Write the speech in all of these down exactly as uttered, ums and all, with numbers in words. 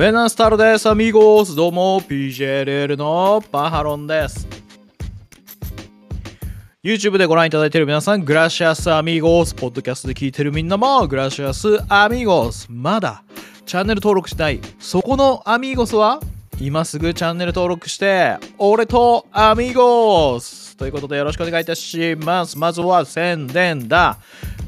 ベナスタルです、アミゴース。どうも、ピージェーアールエル のパハロンです。YouTube でご覧いただいている皆さん、グラシアスアミゴース。ポッドキャストで聞いているみんなも、グラシアスアミゴース。まだ、チャンネル登録しない、そこのアミゴスは、今すぐチャンネル登録して、俺とアミゴース。ということで、よろしくお願いいたします。まずは宣伝だ。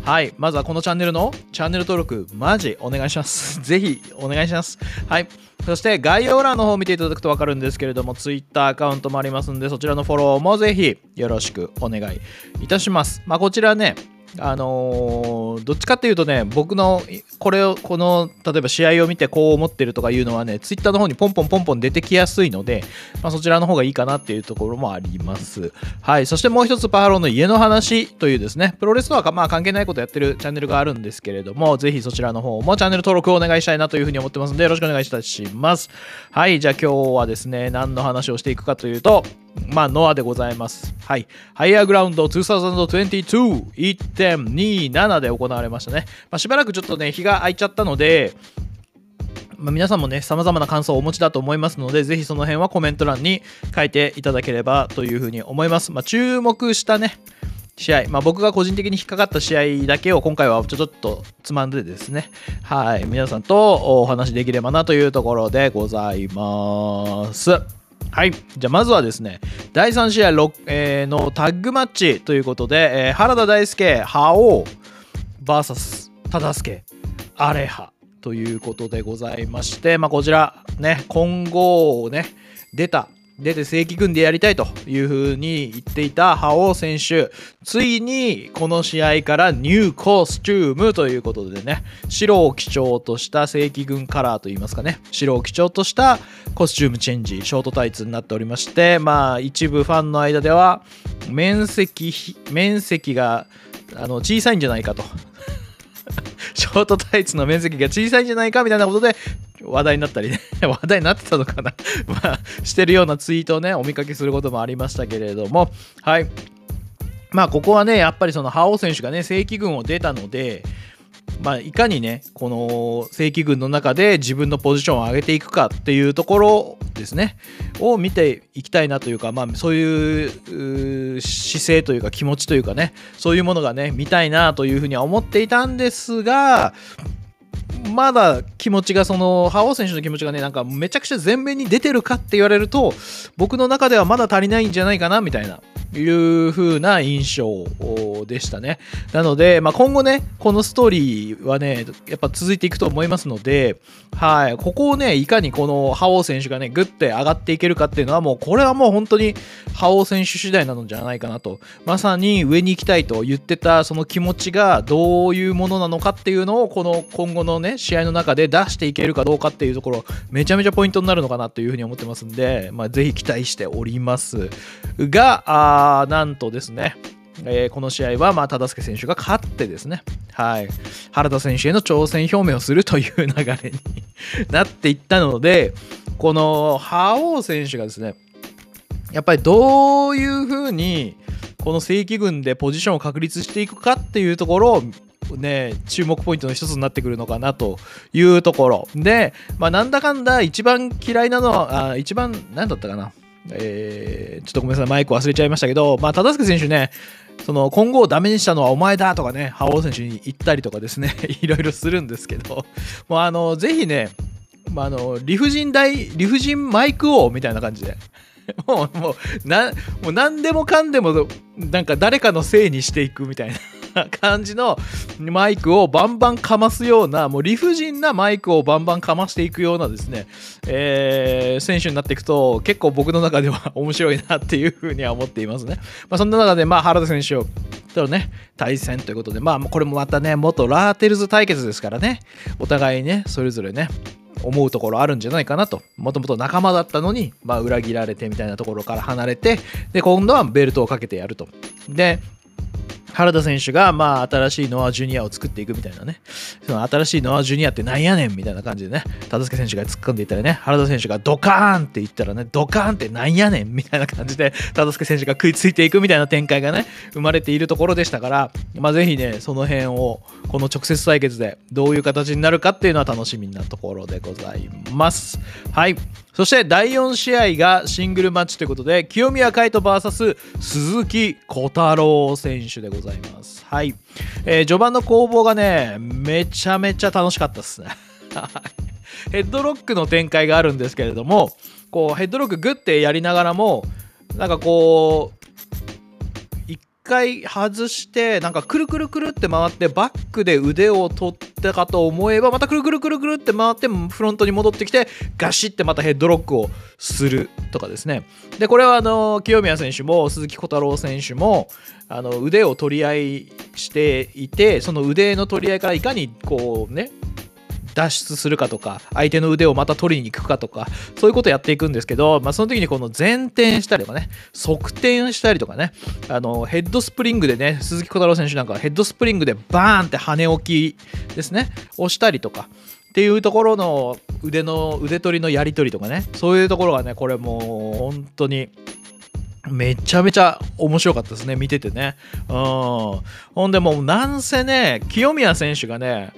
はい。まずはこのチャンネルのチャンネル登録、マジお願いします。ぜひお願いします。はい。そして概要欄の方を見ていただくとわかるんですけれども、Twitter アカウントもありますんで、そちらのフォローもぜひよろしくお願いいたします。まあ、こちらね、あのー、どっちかっていうとね、僕のこれを、この、例えば試合を見てこう思ってるとかいうのはね、ツイッターの方にポンポンポンポン出てきやすいので、まあ、そちらの方がいいかなっていうところもあります。はい。そしてもう一つ、パハロンの家の話というですね、プロレスとはまあ関係ないことやってるチャンネルがあるんですけれども、ぜひそちらの方もチャンネル登録をお願いしたいなというふうに思ってますので、よろしくお願いいたします。はい。じゃあ今日はですね、何の話をしていくかというと、まあ、ノアでございます。はい。ハイアーグラウンド にせんにじゅうに いってんにーなな で行われましたね。まあ、しばらくちょっとね、日が空いちゃったので、まあ、皆さんもね、様々な感想をお持ちだと思いますので、ぜひその辺はコメント欄に書いていただければというふうに思います。まあ、注目したね、試合、まあ、僕が個人的に引っかかった試合だけを今回はちょっとつまんでですね、はい。皆さんとお話できればなというところでございます。はい。じゃあ、まずはですね、だいさん試合ろく、えー、のタッグマッチということで、えー、原田大輔、覇王、ブイエス 忠介、アレハということでございまして、まあ、こちら、ね、今後をね、出た、出て正規軍でやりたいというふうに言っていた覇王選手、ついにこの試合からニューコスチュームということでね、白を基調とした正規軍カラーといいますかね、白を基調としたコスチュームチェンジ、ショートタイツになっておりまして、まあ一部ファンの間では面積、面積があの小さいんじゃないかと。ショートタイツの面積が小さいんじゃないかみたいなことで話題になったりね話題になってたのかなまあしてるようなツイートをねお見かけすることもありましたけれども、はい。まあここはねやっぱりその覇王選手がね正規軍を出たので、まあいかにねこの正規軍の中で自分のポジションを上げていくかっていうところですねを見ていきたいなというか、まあそういう姿勢というか気持ちというかね、そういうものがね見たいなというふうには思っていたんですが、まだ気持ちがその覇王選手の気持ちがねなんかめちゃくちゃ前面に出てるかって言われると僕の中ではまだ足りないんじゃないかなみたいないう風な印象でしたね。なので、まあ、今後ねこのストーリーはねやっぱ続いていくと思いますので、はい、ここをねいかにこの覇王選手がねグッて上がっていけるかっていうのはもうこれはもう本当に覇王選手次第なのじゃないかなと、まさに上に行きたいと言ってたその気持ちがどういうものなのかっていうのをこの今後のね試合の中で出していけるかどうかっていうところめちゃめちゃポイントになるのかなというふうに思ってますんで、まあ、ぜひ期待しておりますが、ああなんとですね、えー、この試合はまあ忠介選手が勝ってですね、はい、原田選手への挑戦表明をするという流れになっていったので、この覇王選手がですねやっぱりどういうふうにこの正規軍でポジションを確立していくかっていうところをね、注目ポイントの一つになってくるのかなというところで、まあ、なんだかんだ一番嫌いなのはあ一番何だったかなえー、ちょっとごめんなさいマイク忘れちゃいましたけど、まあ、忠介選手ねその今後をダメにしたのはお前だとかね覇王選手に言ったりとかですねいろいろするんですけど、もうあのぜひね、まあ、あの理不尽大理不尽マイク王みたいな感じでもう、もう、な、もう何でもかんでもなんか誰かのせいにしていくみたいな感じのマイクをバンバンかますような、もう理不尽なマイクをバンバンかましていくようなですね、えー、選手になっていくと結構僕の中では面白いなっていうふうには思っていますね。まあ、そんな中でまあ原田選手をとのね対戦ということで、まあこれもまたね元ラーテルズ対決ですからね、お互いねそれぞれね思うところあるんじゃないかなと、もともと仲間だったのに、まあ、裏切られてみたいなところから離れて、で今度はベルトをかけてやると。で原田選手が、まあ、新しいノア・ジュニアを作っていくみたいなね、その新しいノア・ジュニアってなんやねんみたいな感じでね、忠介選手が突っ込んでいったらね、原田選手がドカーンって言ったらね、ドカーンってなんやねんみたいな感じで、忠介選手が食いついていくみたいな展開がね、生まれているところでしたから、まあ、ぜひね、その辺を、この直接対決でどういう形になるかっていうのは楽しみなところでございます。はい。そしてだいよん試合がシングルマッチということで、清宮海斗 ブイエス 鈴木小太郎選手でございます。はい、えー、序盤の攻防がね、めちゃめちゃ楽しかったですね。ヘッドロックの展開があるんですけれども、こうヘッドロックグッてやりながらも、なんかこう一回外してなんかくるくるくるって回ってバックで腕を取ってかと思えば、またくるくるくるくるって回ってフロントに戻ってきてガシッてまたヘッドロックをするとかですね。でこれはあの清宮選手も鈴木小太郎選手もあの腕を取り合いしていて、その腕の取り合いからいかにこうね脱出するかとか、相手の腕をまた取りに行くかとか、そういうことをやっていくんですけど、まあ、その時にこの前転したりとかね、側転したりとかね、あのヘッドスプリングでね、鈴木小太郎選手なんかはヘッドスプリングでバーンって跳ね起きですね、をしたりとかっていうところの腕の腕取りのやり取りとかね、そういうところがね、これもう本当に。めちゃめちゃ面白かったですね、見ててね。うん、ほんでもうなんせね、清宮選手がね、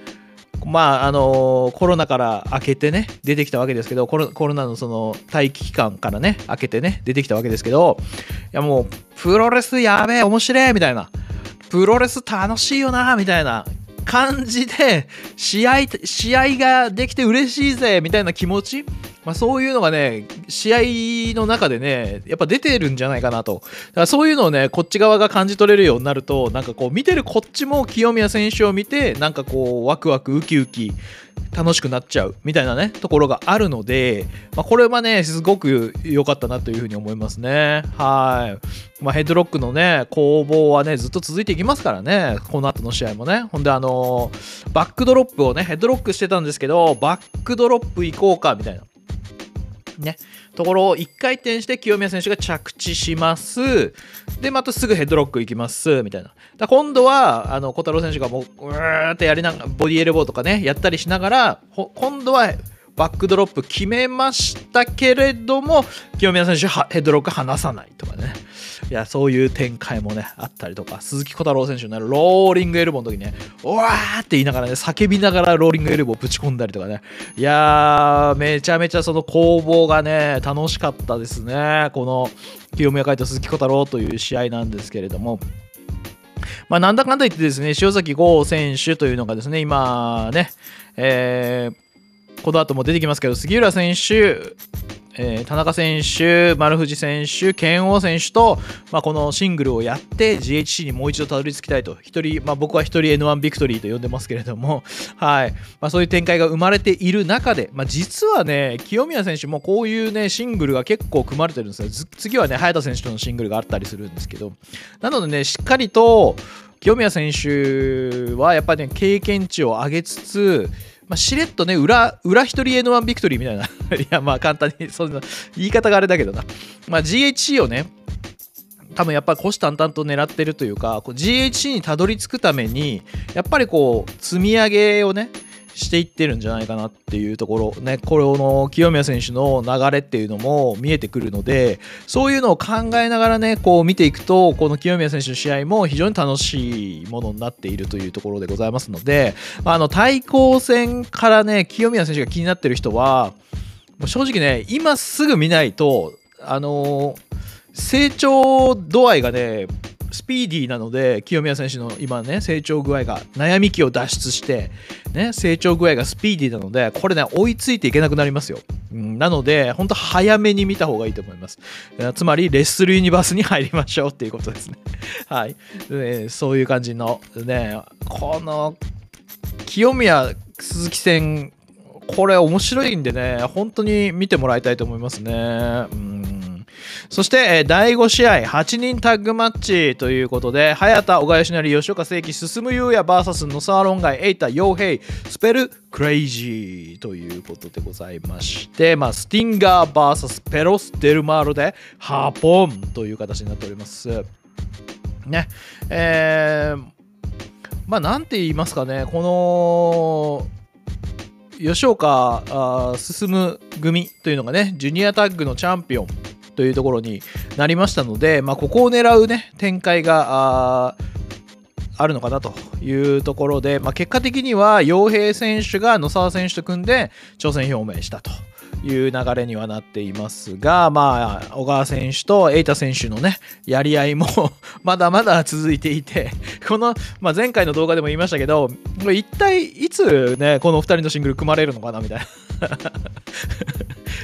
まああのー、コロナから明けてね出てきたわけですけど、コロ、コロナのその待機期間からね明けてね出てきたわけですけど、いやもうプロレスやべえ面白いみたいな、プロレス楽しいよなみたいな感じで試合、試合ができて嬉しいぜみたいな気持ち、まあ、そういうのがね試合の中でねやっぱ出てるんじゃないかなと。だからそういうのをねこっち側が感じ取れるようになると、なんかこう見てるこっちも清宮選手を見てなんかこうワクワクウキウキ楽しくなっちゃうみたいなねところがあるので、まあ、これはねすごく良かったなというふうに思いますね。はい、まあ、ヘッドロックのね攻防はねずっと続いていきますからね、この後の試合もね。ほんであのー、バックドロップをねヘッドロックしてたんですけど、バックドロップ行こうかみたいなね、ところをいっかい転して清宮選手が着地します。でまたすぐヘッドロックいきますみたいな。だ今度はあの小太郎選手がもううーってやりながらボディエルボーとかねやったりしながら、今度はバックドロップ決めましたけれども清宮選手はヘッドロック離さないとかね、いやそういう展開もねあったりとか、鈴木小太郎選手のローリングエルボーの時ね、おわーって言いながらね叫びながらローリングエルボーぶち込んだりとかね、いやーめちゃめちゃその攻防がね楽しかったですね、この清宮海斗鈴木小太郎という試合なんですけれども。まあなんだかんだ言ってですね、塩崎豪選手というのがですね今ね、えーこの後も出てきますけど、杉浦選手、えー、田中選手、丸藤選手、拳王選手と、まあ、このシングルをやって ジーエイチシー にもう一度たどり着きたいと、一人、まあ、僕は一人 エヌワン ビクトリーと呼んでますけれども、はい、まあ、そういう展開が生まれている中で、まあ、実はね清宮選手もこういう、ね、シングルが結構組まれてるんですよ。次はね早田選手とのシングルがあったりするんですけど、なのでねしっかりと清宮選手はやっぱりね経験値を上げつつ、まあしれっとね、裏、裏一人 エヌワン ビクトリーみたいな。いや、まあ簡単に、そんな、言い方があれだけどな。まあ ジーエイチシー をね、多分やっぱり虎視眈々と狙ってるというか、ジーエイチシー にたどり着くために、やっぱりこう、積み上げをね、していってるんじゃないかなっていうところね、これの清宮選手の流れっていうのも見えてくるので、そういうのを考えながらねこう見ていくと、この清宮選手の試合も非常に楽しいものになっているというところでございますので、あの対抗戦からね清宮選手が気になってる人はもう正直ね今すぐ見ないと、あの成長度合いがねスピーディーなので、清宮選手の今ね成長具合が悩み期を脱出して、ね、成長具合がスピーディーなのでこれね追いついていけなくなりますよ、うん、なので本当早めに見た方がいいと思います。つまりレッスルユニバースに入りましょうっていうことですね。はい、ね、そういう感じのねこの清宮鈴木戦これ面白いんでね本当に見てもらいたいと思いますね、うん。そしてだいご試合はちにんタッグマッチということで、早田、小林成、吉岡聖輝、進優也 ブイエス 野沢論外、瑛太、陽平、スペルクレイジーということでございまして、まあ、スティンガー ブイエス ペロス・デルマーロでハーポンという形になっております。ね、えー、まあなんて言いますかね、この吉岡進組というのがねジュニアタッグのチャンピオンというところになりましたので、まあ、ここを狙うね展開が あ, あるのかなというところで、まあ、結果的には陽平選手が野沢選手と組んで挑戦表明したという流れにはなっていますが、まあ、小川選手と瑛太選手のねやり合いもまだまだ続いていて、この、まあ、前回の動画でも言いましたけど、一体いつ、ね、このふたりのシングル組まれるのかなみたいな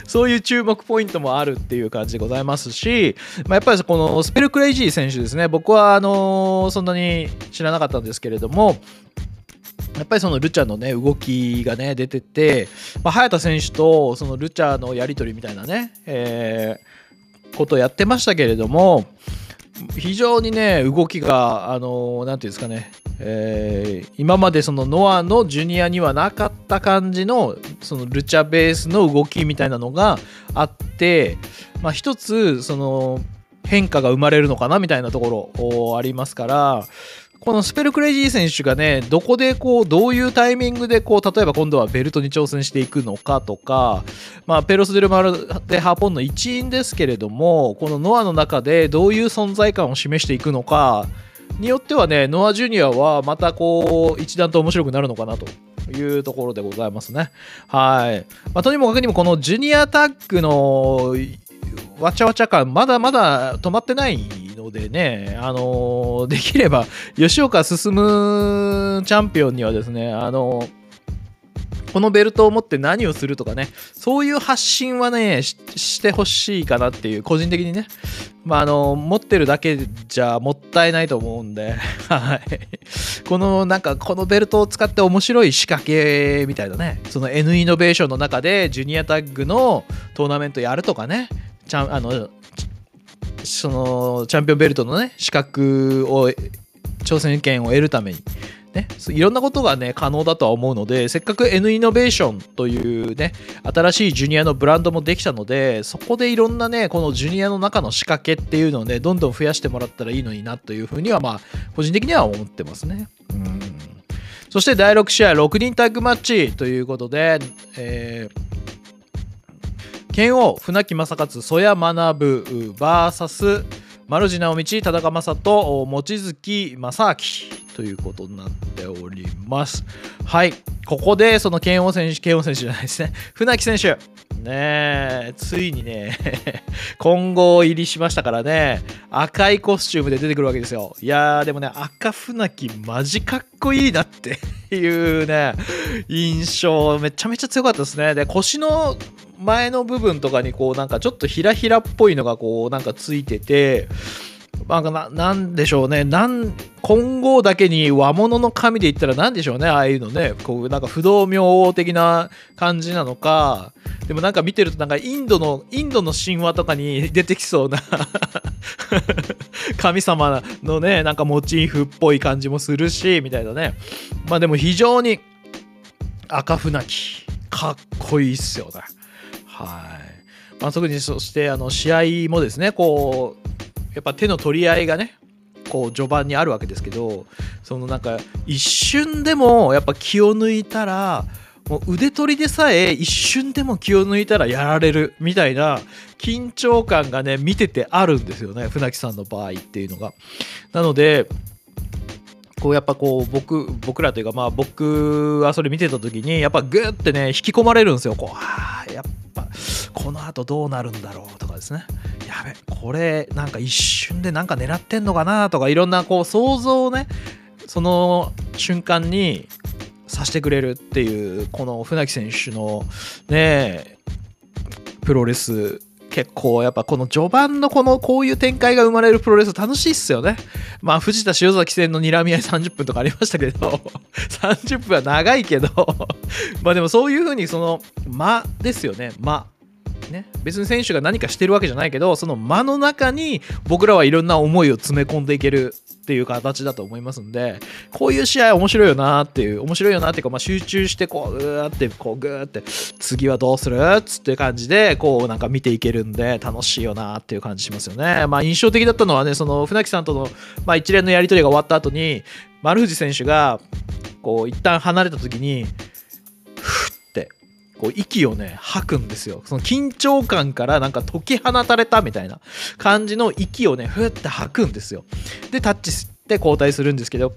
そういう注目ポイントもあるっていう感じでございますし、まあ、やっぱりこのスペルクレイジー選手ですね、僕はあのそんなに知らなかったんですけれども、やっぱりそのルチャのね動きがね出てて、まあ、早田選手とそのルチャのやり取りみたいなね、えー、ことをやってましたけれども、非常にね動きがあのなんていうんですかね、えー、今までそのノアのジュニアにはなかった感じのそのルチャベースの動きみたいなのがあって、まあ、一つその変化が生まれるのかなみたいなところありますから。このスペルクレイジー選手がね、どこでこう、どういうタイミングでこう、例えば今度はベルトに挑戦していくのかとか、まあ、ペロス・デル・マル・デ・ハポンの一員ですけれども、このノアの中でどういう存在感を示していくのかによってはね、ノア・ジュニアはまたこう、一段と面白くなるのかなというところでございますね。はい。まあ、とにもかくにもこのジュニアタッグのわちゃわちゃ感、まだまだ止まってないのでね、あのー、できれば吉岡進チャンピオンにはですね、あのー、このベルトを持って何をするとかね、そういう発信はね し, してほしいかなっていう、個人的にね、まああのー、持ってるだけじゃもったいないと思うんでこのなんかこのベルトを使って面白い仕掛けみたいなね、その N イノベーションの中でジュニアタッグのトーナメントやるとかね、ちゃんあのそのチャンピオンベルトのね資格を挑戦権を得るために、ね、いろんなことがね可能だとは思うので、せっかく N イノベーションというね新しいジュニアのブランドもできたので、そこでいろんなねこのジュニアの中の仕掛けっていうのをねどんどん増やしてもらったらいいのになというふうには、まあ個人的には思ってますね。うん、そしてだいろく試合ろくにんタッグマッチということで、えー拳王、船木正勝、曽谷学 ブイエス 丸次直道、田中正人、望月正明ということになっております。はい、ここでその拳王選手、拳王選手じゃないですね、船木選手、ね、ついにね、混合入りしましたからね、赤いコスチュームで出てくるわけですよ。いやー、でもね、赤船木、マジかっこいいなっていうね、印象、めちゃめちゃ強かったですね。で、腰の前の部分とかにこうなんかちょっとひらひらっぽいのがこうなんかついてて、なんか な, なんでしょうね、なん混合だけに和物の紙で言ったらなんでしょうね、ああいうのね、こうなんか不動明王的な感じなのか、でもなんか見てるとなんかインドのインドの神話とかに出てきそうな神様のねなんかモチーフっぽい感じもするしみたいなね、まあでも非常に赤船木かっこいいっすよね。はい、まあ、特にそしてあの試合もですね、こうやっぱ手の取り合いがねこう序盤にあるわけですけど、そのなんか一瞬でもやっぱ気を抜いたら、もう腕取りでさえ一瞬でも気を抜いたらやられるみたいな緊張感がね見ててあるんですよね、船木さんの場合っていうのが。なのでこうやっぱこう 僕, 僕らというか、まあ僕はそれ見てた時にやっぱグーってね引き込まれるんですよ。こうあやっぱこのあとどうなるんだろうとかですね、やべこれなんか一瞬でなんか狙ってんのかなとか、いろんなこう想像をねその瞬間にさせてくれるっていう、この船木選手のねプロレス、結構やっぱこの序盤のこのこういう展開が生まれるプロレス楽しいっすよね。まあ藤田塩崎戦の睨み合いさんじゅっぷんとかありましたけどさんじゅっぷんは長いけどまあでもそういう風にその間ですよね、間ね、別に選手が何かしてるわけじゃないけど、その間の中に僕らはいろんな思いを詰め込んでいけるっていう形だと思いますんで、こういう試合面白いよなっていう、面白いよなっていうか、まあ、集中してこうグーってこうグーって次はどうするっつって感じでこうなんか見ていけるんで楽しいよなっていう感じしますよね。まあ、印象的だったのはね、その船木さんとの、まあ、一連のやり取りが終わった後に丸藤選手がこう一旦離れた時にふってこう息をね吐くんですよ。その緊張感からなんか解き放たれたみたいな感じの息をねふって吐くんですよ。でタッチして交代するんですけど、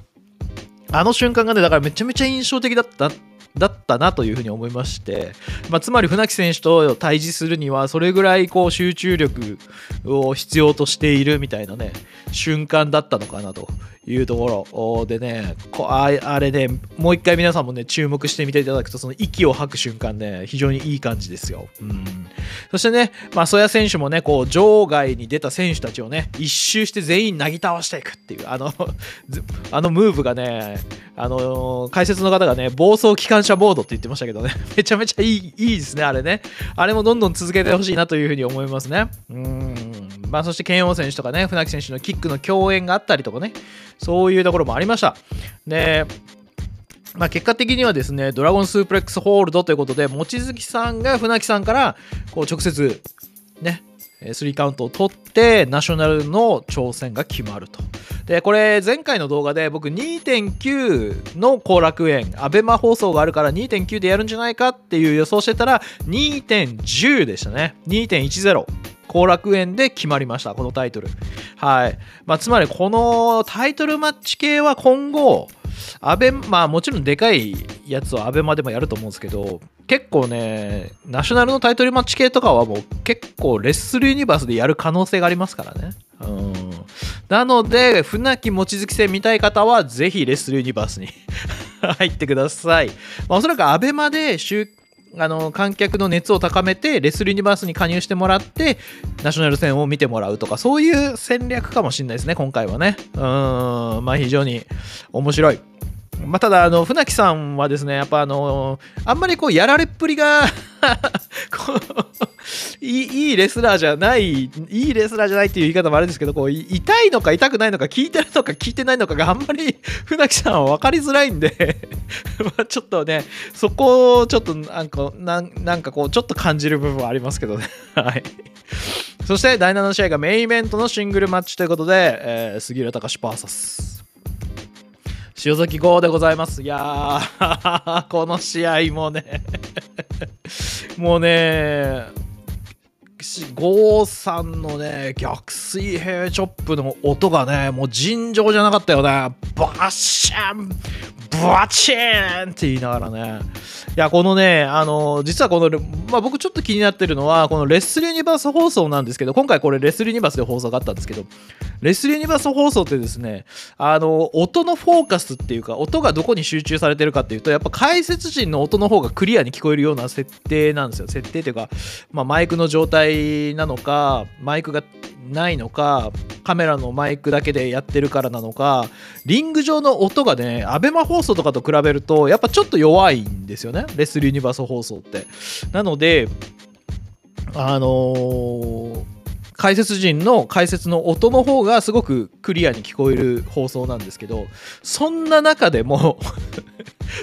あの瞬間がねだからめちゃめちゃ印象的だっただったなというふうに思いまして、まあ、つまり船木選手と対峙するにはそれぐらいこう集中力を必要としているみたいなね瞬間だったのかなというところでね、こああれねもう一回皆さんもね注目してみていただくと、その息を吐く瞬間ね非常にいい感じですよ。うん、そしてね、まあ、曽谷選手もねこう場外に出た選手たちをね一周して全員なぎ倒していくっていうあのあのムーブがね、あのー、解説の方がね暴走機関車ボードって言ってましたけどねめちゃめちゃいい、いいですねあれね。あれもどんどん続けてほしいなというふうに思いますね。うん、まあ、そして拳王選手とかね船木選手のキックの競演があったりとかね、そういうところもありました。で、まあ、結果的にはですねドラゴンスープレックスホールドということで、望月さんが船木さんからこう直接ねスリーカウントを取ってナショナルの挑戦が決まると。でこれ前回の動画で僕 にーてんきゅう の後楽園アベマ放送があるから にーてんきゅう でやるんじゃないかっていう予想してたら にーてんいちぜろ でしたね。 にーてんいちぜろ 後楽園で決まりましたこのタイトル。はい、まあ、つまりこのタイトルマッチ系は今後アベ、まあ、もちろんでかいやつをアベマでもやると思うんですけど、結構ねナショナルのタイトルマッチ系とかはもう結構レッスルユニバースでやる可能性がありますからね。うん、なので船木望月戦見たい方はぜひレッスルユニバースに入ってください。まあ、おそらくアベマであの観客の熱を高めてレッスルユニバースに加入してもらってナショナル戦を見てもらうとか、そういう戦略かもしれないですね今回はね。うん、まあ非常に面白い。まあ、ただあの船木さんはですねやっぱあのあんまりこうやられっぷりがこう い, いいレスラーじゃないいいレスラーじゃないっていう言い方もあるんですけど、こう痛いのか痛くないのか効いてるのか効いてないのかがあんまり船木さんは分かりづらいんでまあちょっとねそこをちょっとなんかなんかこうちょっと感じる部分はありますけどねはい。そしてだいなな試合がメインイベントのシングルマッチということで、えー、杉浦隆 ブイエス塩崎豪でございます。いやーこの試合もねもうね豪さんのね逆水平チョップの音がねもう尋常じゃなかったよね。バシャンバチーンって言いながらね、いやこのねあの実はこの、まあ、僕ちょっと気になってるのはこのレッスルユニバース放送なんですけど、今回これレッスルユニバースで放送があったんですけど、レッスルユニバース放送ってですねあの音のフォーカスっていうか音がどこに集中されてるかっていうとやっぱ解説陣の音の方がクリアに聞こえるような設定なんですよ。設定っていうか、まあ、マイクの状態なのかマイクがないのかカメラのマイクだけでやってるからなのか、リング上の音がねアベマ放送とかと比べるとやっぱちょっと弱いんですよねレスリーユニバース放送って。なのであのー、解説陣の解説の音の方がすごくクリアに聞こえる放送なんですけど、そんな中でも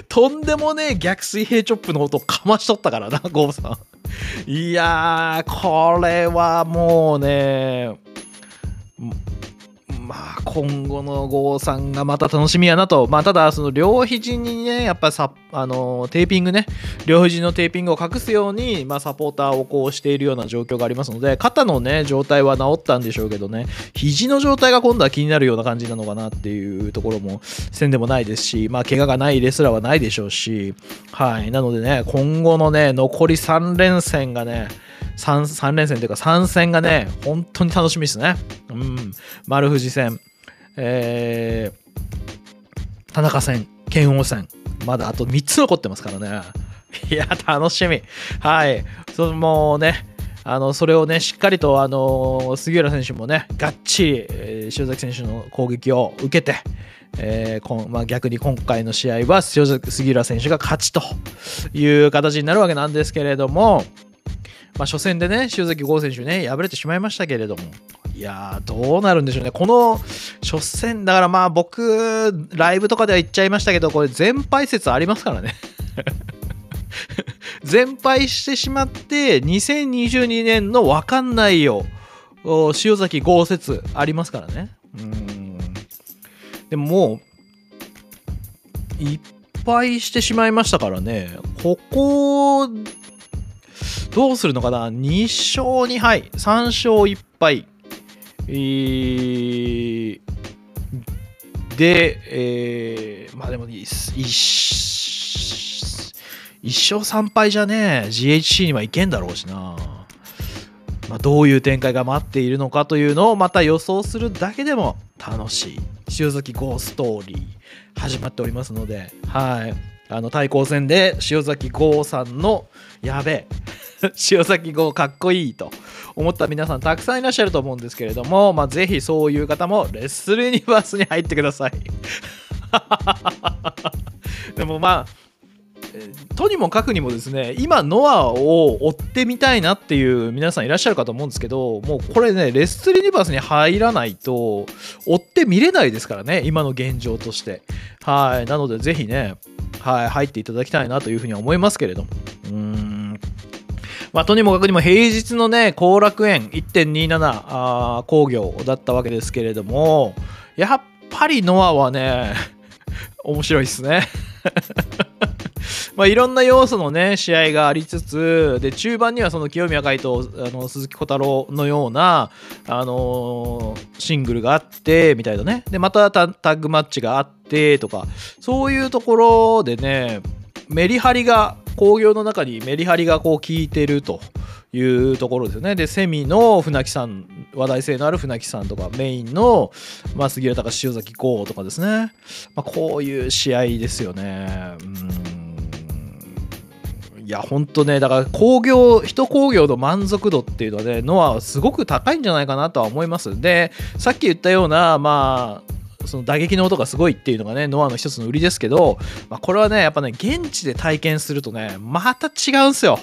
とんでもねえ逆水平チョップの音をかましとったからなゴーさんいやーこれはもうねまあ今後のゴーさんがまた楽しみやなと。まあただその両肘にねやっぱりあのテーピングね両肘のテーピングを隠すように、まあ、サポーターをこうしているような状況がありますので、肩のね状態は治ったんでしょうけどね肘の状態が今度は気になるような感じなのかなっていうところもせんでもないですし、まあ怪我がないレスラーはないでしょうし、はい、なのでね今後のね残りさん連戦がね3, 3連戦というかさん戦がね本当に楽しみですね。うん、丸藤戦、えー、田中戦、拳王戦まだあとみっつ残ってますからね。いや楽しみ。はい、そもうねあのそれをねしっかりとあの杉浦選手もねがっちり、えー、塩崎選手の攻撃を受けて、えーこんまあ、逆に今回の試合は杉浦選手が勝ちという形になるわけなんですけれども。まあ、初戦でね、塩崎豪選手ね、敗れてしまいましたけれども、いやー、どうなるんでしょうね、この初戦、だからまあ、僕、ライブとかでは言っちゃいましたけど、これ、全敗説ありますからね。全敗してしまって、にせんにじゅうにねんの分かんないよ、塩崎豪説ありますからね。うんでももう、いっぱいしてしまいましたからね、ここ、どうするのかな、にしょうにはい、さんしょういっぱい、えー、で、えー、まあでもいち、いち、いちしょうさんぱいじゃねえ、ジーエイチシー にはいけんだろうしな、まあ、どういう展開が待っているのかというのをまた予想するだけでも楽しい、塩崎豪ストーリー、始まっておりますので、はい。あの対抗戦で塩崎豪さんのやべえ塩崎豪かっこいいと思った皆さんたくさんいらっしゃると思うんですけれども、まあ、ぜひそういう方もレッスルユニバースに入ってください。でもまあとにもかくにもですね、今ノアを追ってみたいなっていう皆さんいらっしゃるかと思うんですけど、もうこれねレッスルユニバースに入らないと追って見れないですからね、今の現状として。はい、なのでぜひね、はい、入っていただきたいなというふうには思いますけれども。うーん。まあ、とにもかくにも平日のね、後楽園 いってんにーなな 興行だったわけですけれども、やっぱりノアはね、面白いっすね。まあいろんな要素のね、試合がありつつ、で、中盤にはその清宮海斗、あの鈴木小太郎のような、あのー、シングルがあって、みたいなね。で、またタッグマッチがあって、とか、そういうところでね、メリハリが、興行の中にメリハリがこう効いてるというところですよね。で、セミの船木さん、話題性のある船木さんとか、メインの、まあ、杉浦隆、塩崎豪とかですね。まあ、こういう試合ですよね。うんいや本当ねだから興行一興行の満足度っていうのはねノアはすごく高いんじゃないかなとは思います。でさっき言ったようなまあその打撃の音がすごいっていうのがねノアの一つの売りですけど、まあ、これはねやっぱね現地で体験するとねまた違うんすよ。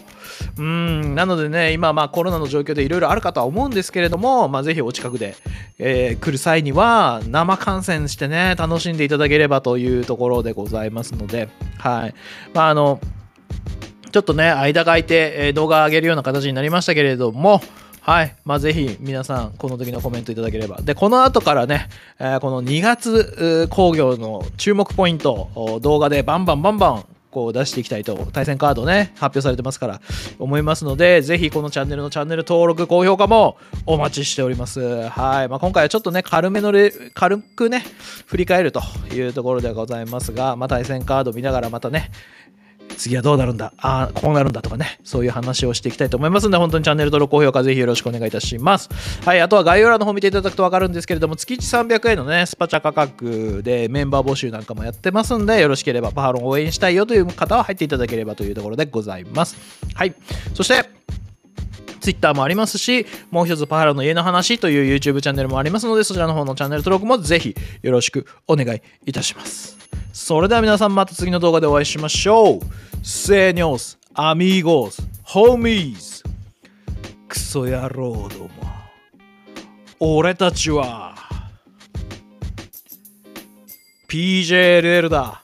うんなのでね今まあコロナの状況でいろいろあるかとは思うんですけれども、まあ、ぜひお近くで、えー、来る際には生観戦してね楽しんでいただければというところでございますので、はいまああのちょっとね、間が空いて動画上げるような形になりましたけれども、はい。まあ、ぜひ皆さん、この時のコメントいただければ。で、この後からね、えー、このにがつ興行の注目ポイント、動画でバンバンバンバン、こう出していきたいと、対戦カードね、発表されてますから、思いますので、ぜひこのチャンネルのチャンネル登録、高評価もお待ちしております。はい。まあ、今回はちょっとね、軽めのレ、軽くね、振り返るというところでございますが、まあ、対戦カード見ながらまたね、次はどうなるんだああこうなるんだとかねそういう話をしていきたいと思いますので本当にチャンネル登録高評価ぜひよろしくお願いいたします。はいあとは概要欄の方見ていただくと分かるんですけれども月いちさんびゃくえんのねスパチャ価格でメンバー募集なんかもやってますんでよろしければパハロン応援したいよという方は入っていただければというところでございます。はいそしてツイッターもありますし、もう一つパハロの家の話という YouTube チャンネルもありますので、そちらの方のチャンネル登録もぜひよろしくお願いいたします。それでは皆さんまた次の動画でお会いしましょう。セニョス、アミーゴス、ホーミーズ、クソ野郎ども。俺たちは ピージェーアールエル だ。